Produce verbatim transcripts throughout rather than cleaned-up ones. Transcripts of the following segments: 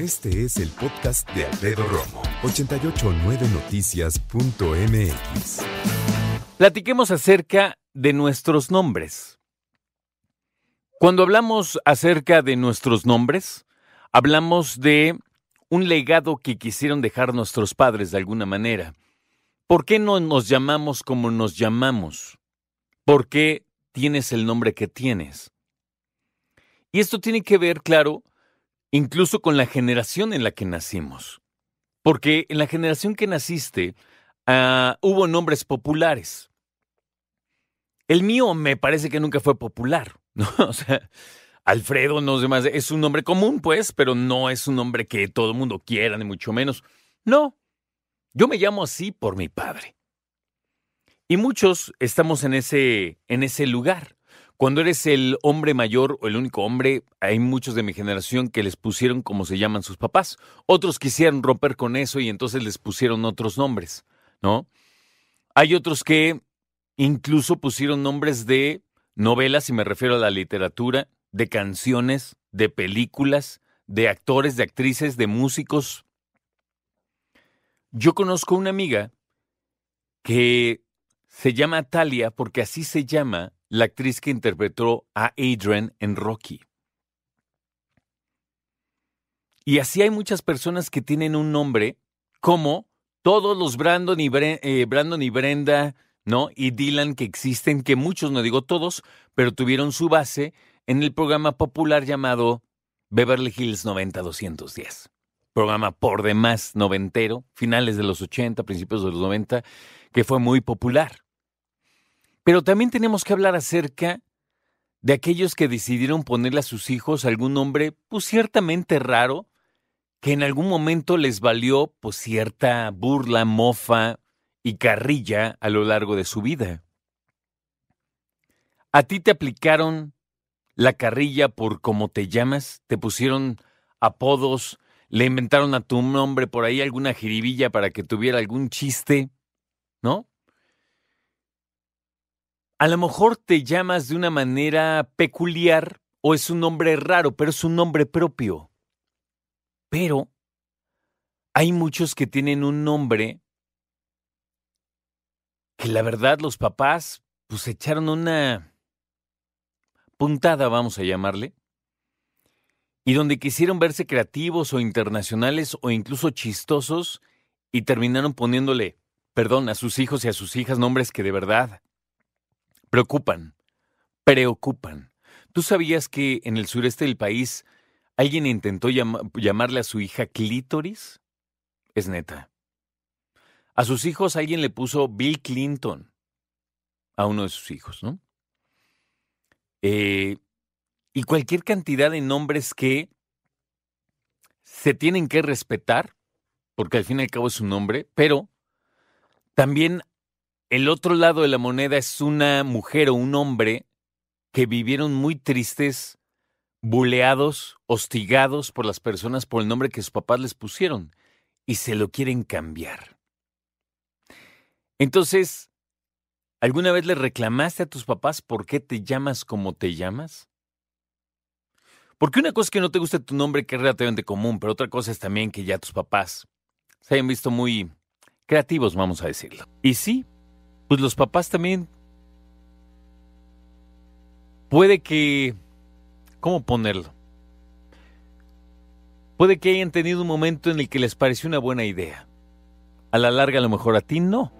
Este es el podcast de Alfredo Romo, ocho ochenta y nueve noticias punto m x. Platiquemos acerca de nuestros nombres. Cuando hablamos acerca de nuestros nombres, hablamos de un legado que quisieron dejar nuestros padres de alguna manera. ¿Por qué no nos llamamos como nos llamamos? ¿Por qué tienes el nombre que tienes? Y esto tiene que ver, claro, incluso con la generación en la que nacimos. Porque en la generación que naciste uh, hubo nombres populares. El mío me parece que nunca fue popular, ¿no? O sea, Alfredo, no sé más, es un nombre común, pues, pero no es un nombre que todo el mundo quiera, ni mucho menos. No, yo me llamo así por mi padre. Y muchos estamos en ese, en ese lugar. Cuando eres el hombre mayor o el único hombre, hay muchos de mi generación que les pusieron como se llaman sus papás. Otros quisieron romper con eso y entonces les pusieron otros nombres, ¿no? Hay otros que incluso pusieron nombres de novelas, y me refiero a la literatura, de canciones, de películas, de actores, de actrices, de músicos. Yo conozco una amiga que se llama Talia porque así se llama la actriz que interpretó a Adrian en Rocky. Y así hay muchas personas que tienen un nombre como todos los Brandon y, Bre- eh, Brandon y Brenda, ¿no? Y Dylan que existen, que muchos, no digo todos, pero tuvieron su base en el programa popular llamado Beverly Hills noventa doscientos diez. Programa por demás noventero, finales de los ochenta, principios de los noventa, que fue muy popular. Pero también tenemos que hablar acerca de aquellos que decidieron ponerle a sus hijos algún nombre, pues ciertamente raro, que en algún momento les valió, pues, cierta burla, mofa y carrilla a lo largo de su vida. ¿A ti te aplicaron la carrilla por cómo te llamas? ¿Te pusieron apodos? ¿Le inventaron a tu nombre por ahí alguna jiribilla para que tuviera algún chiste? ¿No? A lo mejor te llamas de una manera peculiar o es un nombre raro, pero es un nombre propio. Pero hay muchos que tienen un nombre que la verdad los papás pues echaron una puntada, vamos a llamarle, y donde quisieron verse creativos o internacionales o incluso chistosos y terminaron poniéndole, perdón, a sus hijos y a sus hijas nombres que de verdad Preocupan, preocupan. ¿Tú sabías que en el sureste del país alguien intentó llam- llamarle a su hija clítoris? Es neta. A sus hijos alguien le puso Bill Clinton a uno de sus hijos, ¿no? Eh, y cualquier cantidad de nombres que se tienen que respetar, porque al fin y al cabo es un nombre, pero también el otro lado de la moneda es una mujer o un hombre que vivieron muy tristes, buleados, hostigados por las personas por el nombre que sus papás les pusieron y se lo quieren cambiar. Entonces, ¿alguna vez le reclamaste a tus papás por qué te llamas como te llamas? Porque una cosa es que no te guste tu nombre, que es relativamente común, pero otra cosa es también que ya tus papás se hayan visto muy creativos, vamos a decirlo. Y sí, pues los papás también, puede que, ¿cómo ponerlo? Puede que hayan tenido un momento en el que les pareció una buena idea. A la larga, a lo mejor a ti no.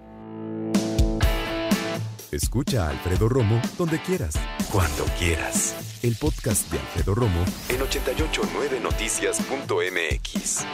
Escucha a Alfredo Romo donde quieras, cuando quieras. El podcast de Alfredo Romo en ocho ochenta y nueve noticias punto m x.